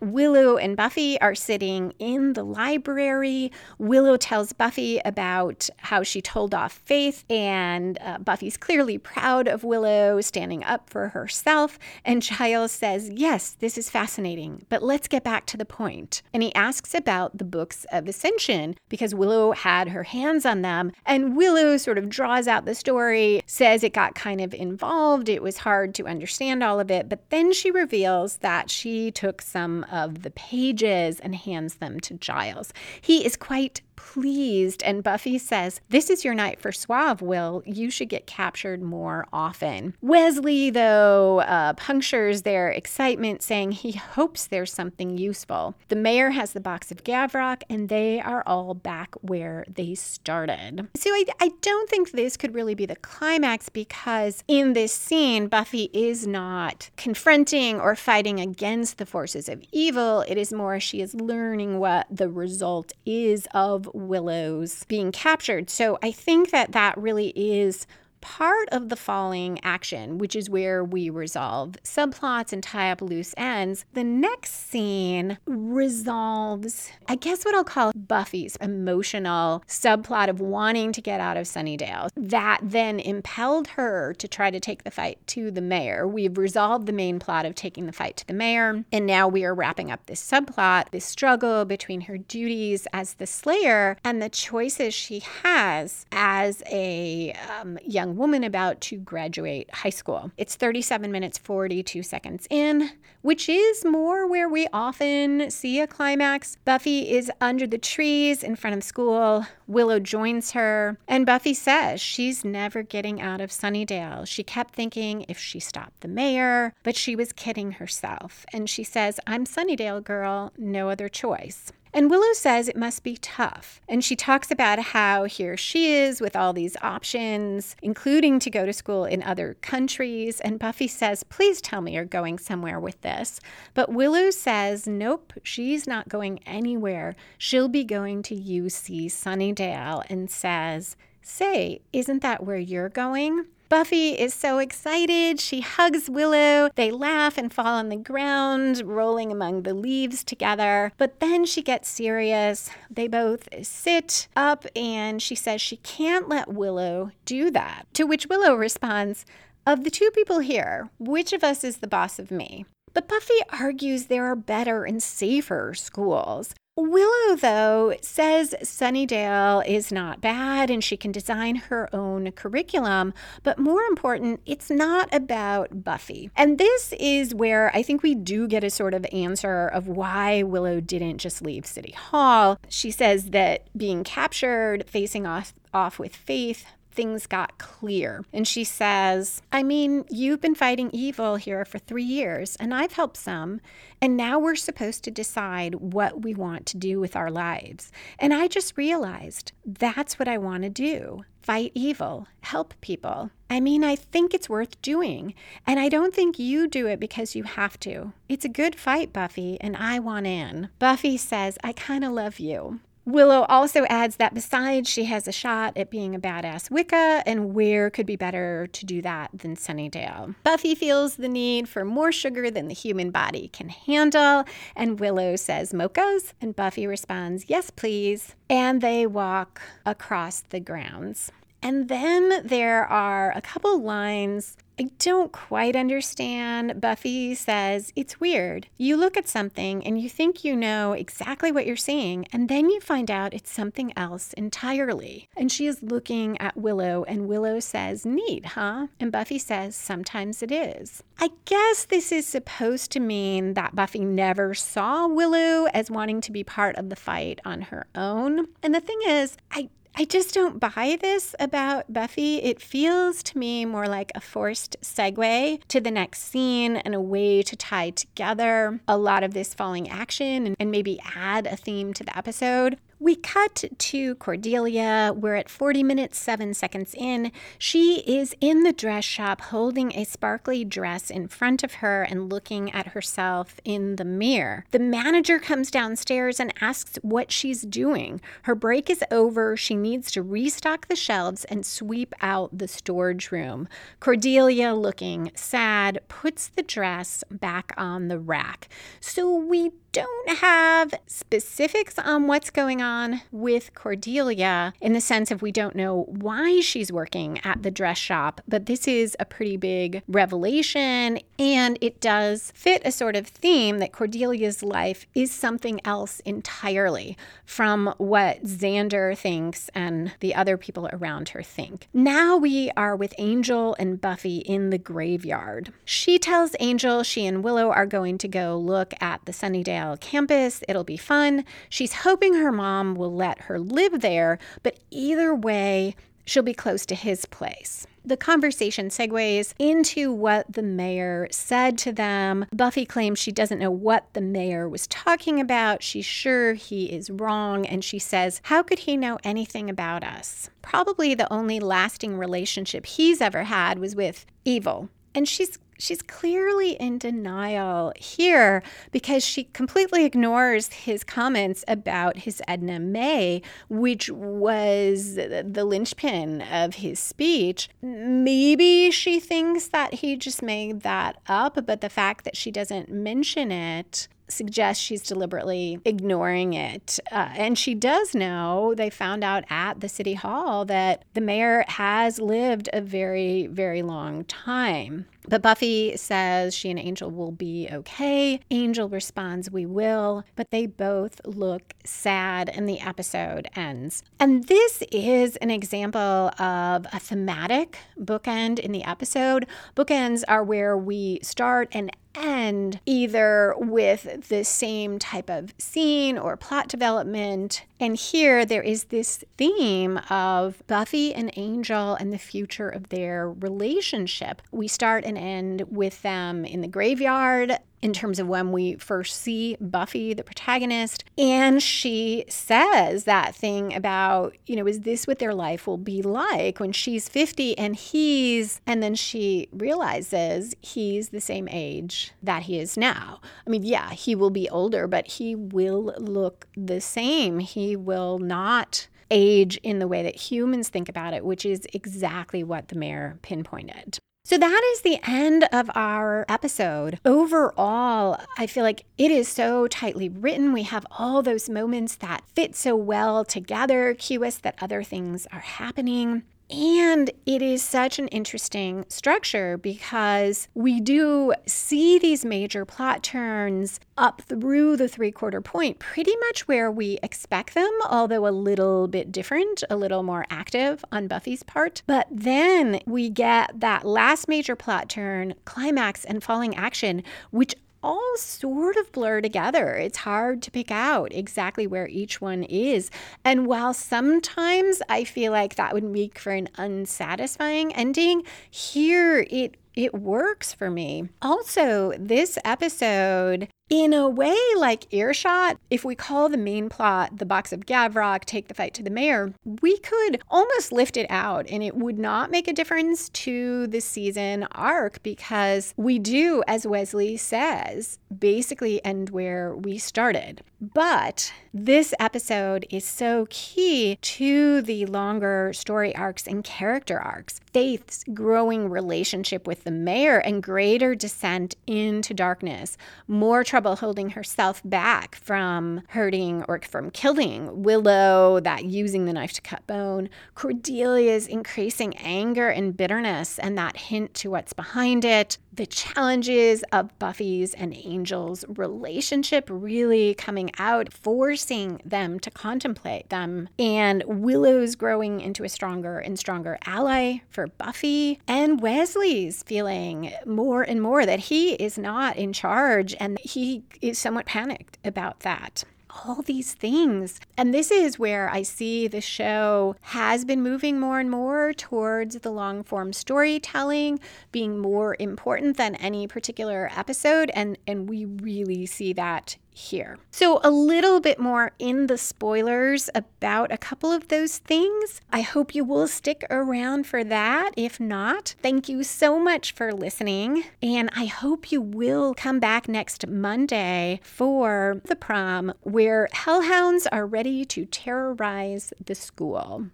Willow and Buffy are sitting in the library. Willow tells Buffy about how she told off Faith, and uh, Buffy's clearly proud of Willow standing up for herself. And Giles says, yes, this is fascinating, but let's get back to the point. And he asks about the Books of Ascension because Willow had her hands on them. And Willow sort of draws out the story, says it got kind of involved. It was hard to understand all of it. But then she reveals that she took some of the pages and hands them to Giles. He is quite pleased, and Buffy says, "This is your night for suave, Will. You should get captured more often." Wesley, though, uh, punctures their excitement, saying he hopes there's something useful. The mayor has the box of Gavrock, and they are all back where they started. So I, I don't think this could really be the climax, because in this scene, Buffy is not confronting or fighting against the forces of evil. It is more she is learning what the result is of Willow's being captured. So I think that that really is part of the falling action, which is where we resolve subplots and tie up loose ends. The next scene resolves, I guess, what I'll call Buffy's emotional subplot of wanting to get out of Sunnydale. That then impelled her to try to take the fight to the mayor. We've resolved the main plot of taking the fight to the mayor, and now we are wrapping up this subplot, this struggle between her duties as the Slayer and the choices she has as a um, young woman about to graduate high school. It's thirty-seven minutes, forty-two seconds in, which is more where we often see a climax. Buffy is under the trees in front of school. Willow joins her, and Buffy says she's never getting out of Sunnydale. She kept thinking if she stopped the mayor, but she was kidding herself. And she says, "I'm Sunnydale girl, no other choice." And Willow says it must be tough. And she talks about how here she is with all these options, including to go to school in other countries. And Buffy says, "Please tell me you're going somewhere with this." But Willow says, nope, she's not going anywhere. She'll be going to U C Sunnydale, and says, "Say, isn't that where you're going?" Buffy is so excited. She hugs Willow. They laugh and fall on the ground, rolling among the leaves together. But then she gets serious. They both sit up, and she says she can't let Willow do that. To which Willow responds, "Of the two people here, which of us is the boss of me?" But Buffy argues there are better and safer schools. Willow, though, says Sunnydale is not bad and she can design her own curriculum, but more important, it's not about Buffy. And this is where I think we do get a sort of answer of why Willow didn't just leave City Hall. She says that being captured, facing off, off with Faith, things got clear. And she says, I mean, you've been fighting evil here for three years, and I've helped some, and now we're supposed to decide what we want to do with our lives. And I just realized that's what I want to do. Fight evil, help people. I mean, I think it's worth doing, and I don't think you do it because you have to. It's a good fight, Buffy, and I want in. Buffy says, I kind of love you. Willow also adds that besides she has a shot at being a badass Wicca, and where could be better to do that than Sunnydale. Buffy feels the need for more sugar than the human body can handle, and Willow says mochas, and Buffy responds, yes please, and they walk across the grounds. And then there are a couple lines I don't quite understand. Buffy says, it's weird. You look at something and you think you know exactly what you're seeing, and then you find out it's something else entirely. And she is looking at Willow, and Willow says, neat, huh? And Buffy says, sometimes it is. I guess this is supposed to mean that Buffy never saw Willow as wanting to be part of the fight on her own. And the thing is, I I just don't buy this about Buffy. It feels to me more like a forced segue to the next scene and a way to tie together a lot of this falling action and maybe add a theme to the episode. We cut to Cordelia. We're at forty minutes, seven seconds in. She is in the dress shop holding a sparkly dress in front of her and looking at herself in the mirror. The manager comes downstairs and asks what she's doing. Her break is over. She needs to restock the shelves and sweep out the storage room. Cordelia, looking sad, puts the dress back on the rack. So we don't have specifics on what's going on with Cordelia, in the sense of we don't know why she's working at the dress shop, but this is a pretty big revelation, and it does fit a sort of theme that Cordelia's life is something else entirely from what Xander thinks and the other people around her think. Now we are with Angel and Buffy in the graveyard. She tells Angel she and Willow are going to go look at the Sunnydale Sunnydale campus. It'll be fun. She's hoping her mom will let her live there, but either way, she'll be close to his place. The conversation segues into what the mayor said to them. Buffy claims she doesn't know what the mayor was talking about. She's sure he is wrong, and she says, "How could he know anything about us? Probably the only lasting relationship he's ever had was with evil." And she's she's clearly in denial here because she completely ignores his comments about his Edna May, which was the linchpin of his speech. Maybe she thinks that he just made that up, but the fact that she doesn't mention it suggests she's deliberately ignoring it. Uh, and she does know, they found out at the city hall, that the mayor has lived a very, very long time. But Buffy says she and Angel will be okay. Angel responds, "We will." But they both look sad, and the episode ends. And this is an example of a thematic bookend in the episode. Bookends are where we start and end either with the same type of scene or plot development. And here there is this theme of Buffy and Angel and the future of their relationship. We start and end with them in the graveyard in terms of when we first see Buffy, the protagonist. And she says that thing about, you know, is this what their life will be like when she's fifty and he's, and then she realizes he's the same age that he is now. I mean, yeah, he will be older, but he will look the same. He will not age in the way that humans think about it, which is exactly what the mayor pinpointed. So that is the end of our episode. Overall, I feel like it is so tightly written. We have all those moments that fit so well together, cue us that other things are happening. And it is such an interesting structure because we do see these major plot turns up through the three-quarter point, pretty much where we expect them, although a little bit different, a little more active on Buffy's part. But then we get that last major plot turn, climax, and falling action, which all sort of blur together. It's hard to pick out exactly where each one is. And while sometimes I feel like that would make for an unsatisfying ending, here it it works for me. Also, this episode, in a way like Earshot, if we call the main plot the Box of Gavrock, take the fight to the mayor, we could almost lift it out and it would not make a difference to the season arc because we do, as Wesley says, basically end where we started. But this episode is so key to the longer story arcs and character arcs. Faith's growing relationship with the mayor and greater descent into darkness, more trouble holding herself back from hurting or from killing Willow, that using the knife to cut bone, Cordelia's increasing anger and bitterness and that hint to what's behind it, the challenges of Buffy's and Angel's relationship really coming out, forcing them to contemplate them, and Willow's growing into a stronger and stronger ally for Buffy, and Wesley's feeling more and more that he is not in charge and he is somewhat panicked about that. All these things. And this is where I see the show has been moving more and more towards the long-form storytelling being more important than any particular episode. And, and we really see that here. So a little bit more in the spoilers about a couple of those things. I hope you will stick around for that. If not, thank you so much for listening. And I hope you will come back next Monday for The Prom, where hellhounds are ready to terrorize the school.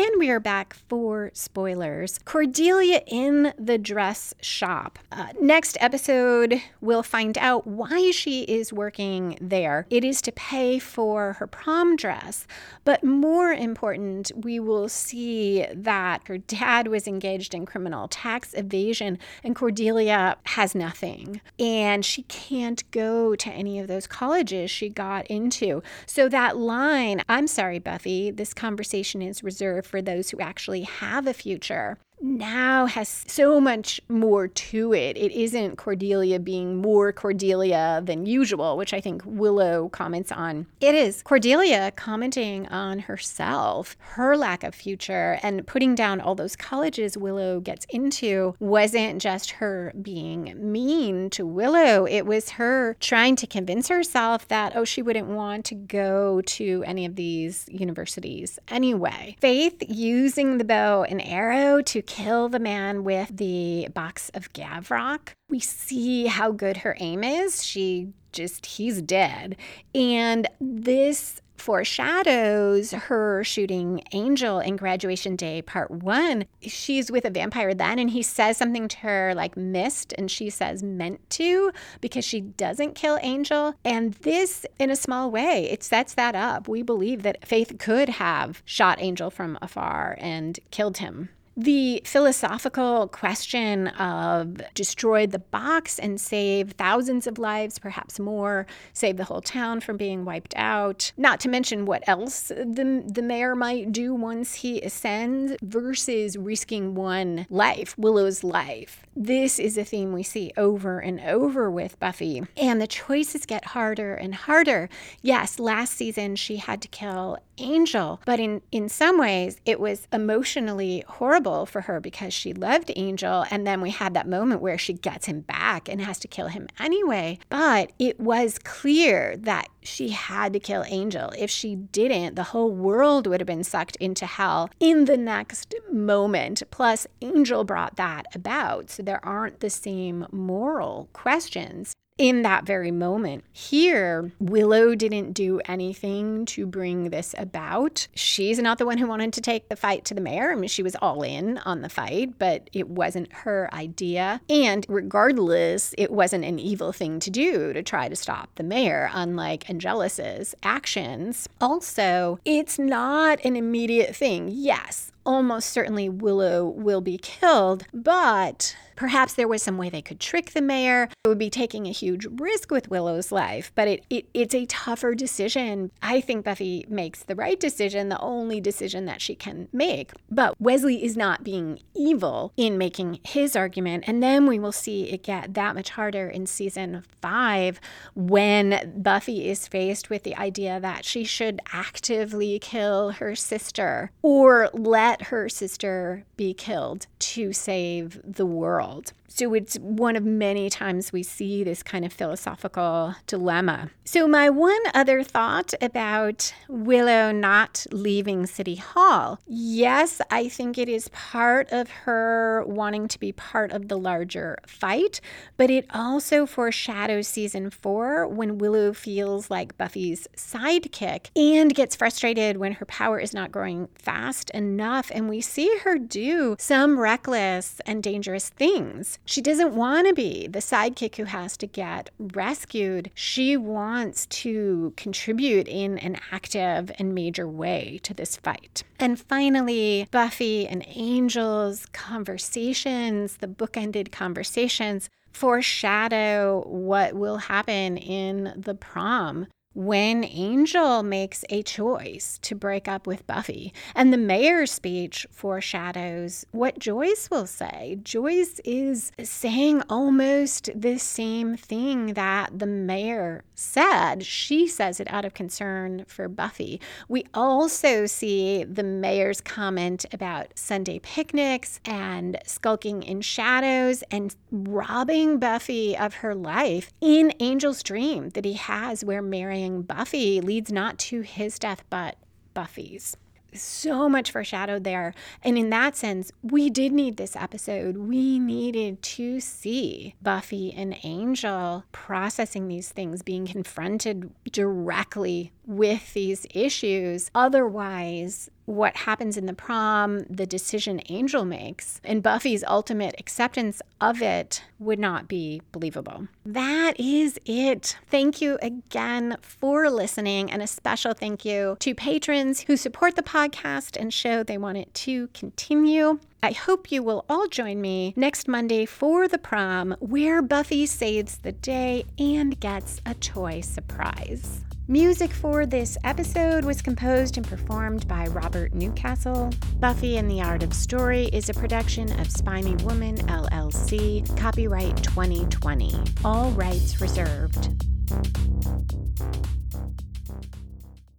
And we are back for spoilers. Cordelia in the dress shop. Uh, next episode, we'll find out why she is working there. It is to pay for her prom dress. But more important, we will see that her dad was engaged in criminal tax evasion and Cordelia has nothing. And she can't go to any of those colleges she got into. So that line, "I'm sorry, Buffy, this conversation is reserved for those who actually have a future," now has so much more to it. It isn't Cordelia being more Cordelia than usual, which I think Willow comments on. It is Cordelia commenting on herself, her lack of future, and putting down all those colleges Willow gets into wasn't just her being mean to Willow. It was her trying to convince herself that, oh, she wouldn't want to go to any of these universities anyway. Faith using the bow and arrow to kill the man with the box of Gavrock. We see how good her aim is. She just, he's dead. And this foreshadows her shooting Angel in Graduation Day Part One. She's with a vampire then, and he says something to her like missed, and she says meant to, because she doesn't kill Angel. And this, in a small way, it sets that up. We believe that Faith could have shot Angel from afar and killed him. The philosophical question of destroy the box and save thousands of lives, perhaps more, save the whole town from being wiped out, not to mention what else the, the mayor might do once he ascends, versus risking one life, Willow's life. This is a theme we see over and over with Buffy, and the choices get harder and harder. Yes, last season she had to kill Angel, but in, in some ways it was emotionally horrible for her because she loved Angel, and then we had that moment where she gets him back and has to kill him anyway. But it was clear that she had to kill Angel. If she didn't, the whole world would have been sucked into hell in the next moment. Plus, Angel brought that about, so there aren't the same moral questions in that very moment. Here, Willow didn't do anything to bring this about. She's not the one who wanted to take the fight to the mayor. I mean, she was all in on the fight, but it wasn't her idea. And regardless, it wasn't an evil thing to do to try to stop the mayor, unlike Angelus's actions. Also, it's not an immediate thing. Yes, almost certainly Willow will be killed, but perhaps there was some way they could trick the mayor. It would be taking a huge risk with Willow's life, but it, it it's a tougher decision. I think Buffy makes the right decision, the only decision that she can make. But Wesley is not being evil in making his argument, and then we will see it get that much harder in season five when Buffy is faced with the idea that she should actively kill her sister or let her sister be killed to save the world. So it's one of many times we see this kind of philosophical dilemma. So my one other thought about Willow not leaving City Hall. Yes, I think it is part of her wanting to be part of the larger fight, but it also foreshadows season four when Willow feels like Buffy's sidekick and gets frustrated when her power is not growing fast enough. And we see her do some reckless and dangerous things. She doesn't want to be the sidekick who has to get rescued. She wants to contribute in an active and major way to this fight. And finally, Buffy and Angel's conversations, the bookended conversations, foreshadow what will happen in the prom when Angel makes a choice to break up with Buffy. And the mayor's speech foreshadows what Joyce will say. Joyce is saying almost the same thing that the mayor said. She says it out of concern for Buffy. We also see the mayor's comment about Sunday picnics and skulking in shadows and robbing Buffy of her life in Angel's dream that he has, where Mary Buffy leads not to his death, but Buffy's. So much foreshadowed there. And in that sense, we did need this episode. We needed to see Buffy and Angel processing these things, being confronted directly with these issues. Otherwise, what happens in the prom, the decision Angel makes, and Buffy's ultimate acceptance of it would not be believable. That is it. Thank you again for listening, and a special thank you to patrons who support the podcast and show they want it to continue. I hope you will all join me next Monday for The Prom, where Buffy saves the day and gets a toy surprise. Music for this episode was composed and performed by Robert Newcastle. Buffy and the Art of Story is a production of Spiny Woman, L L C, copyright twenty twenty, all rights reserved.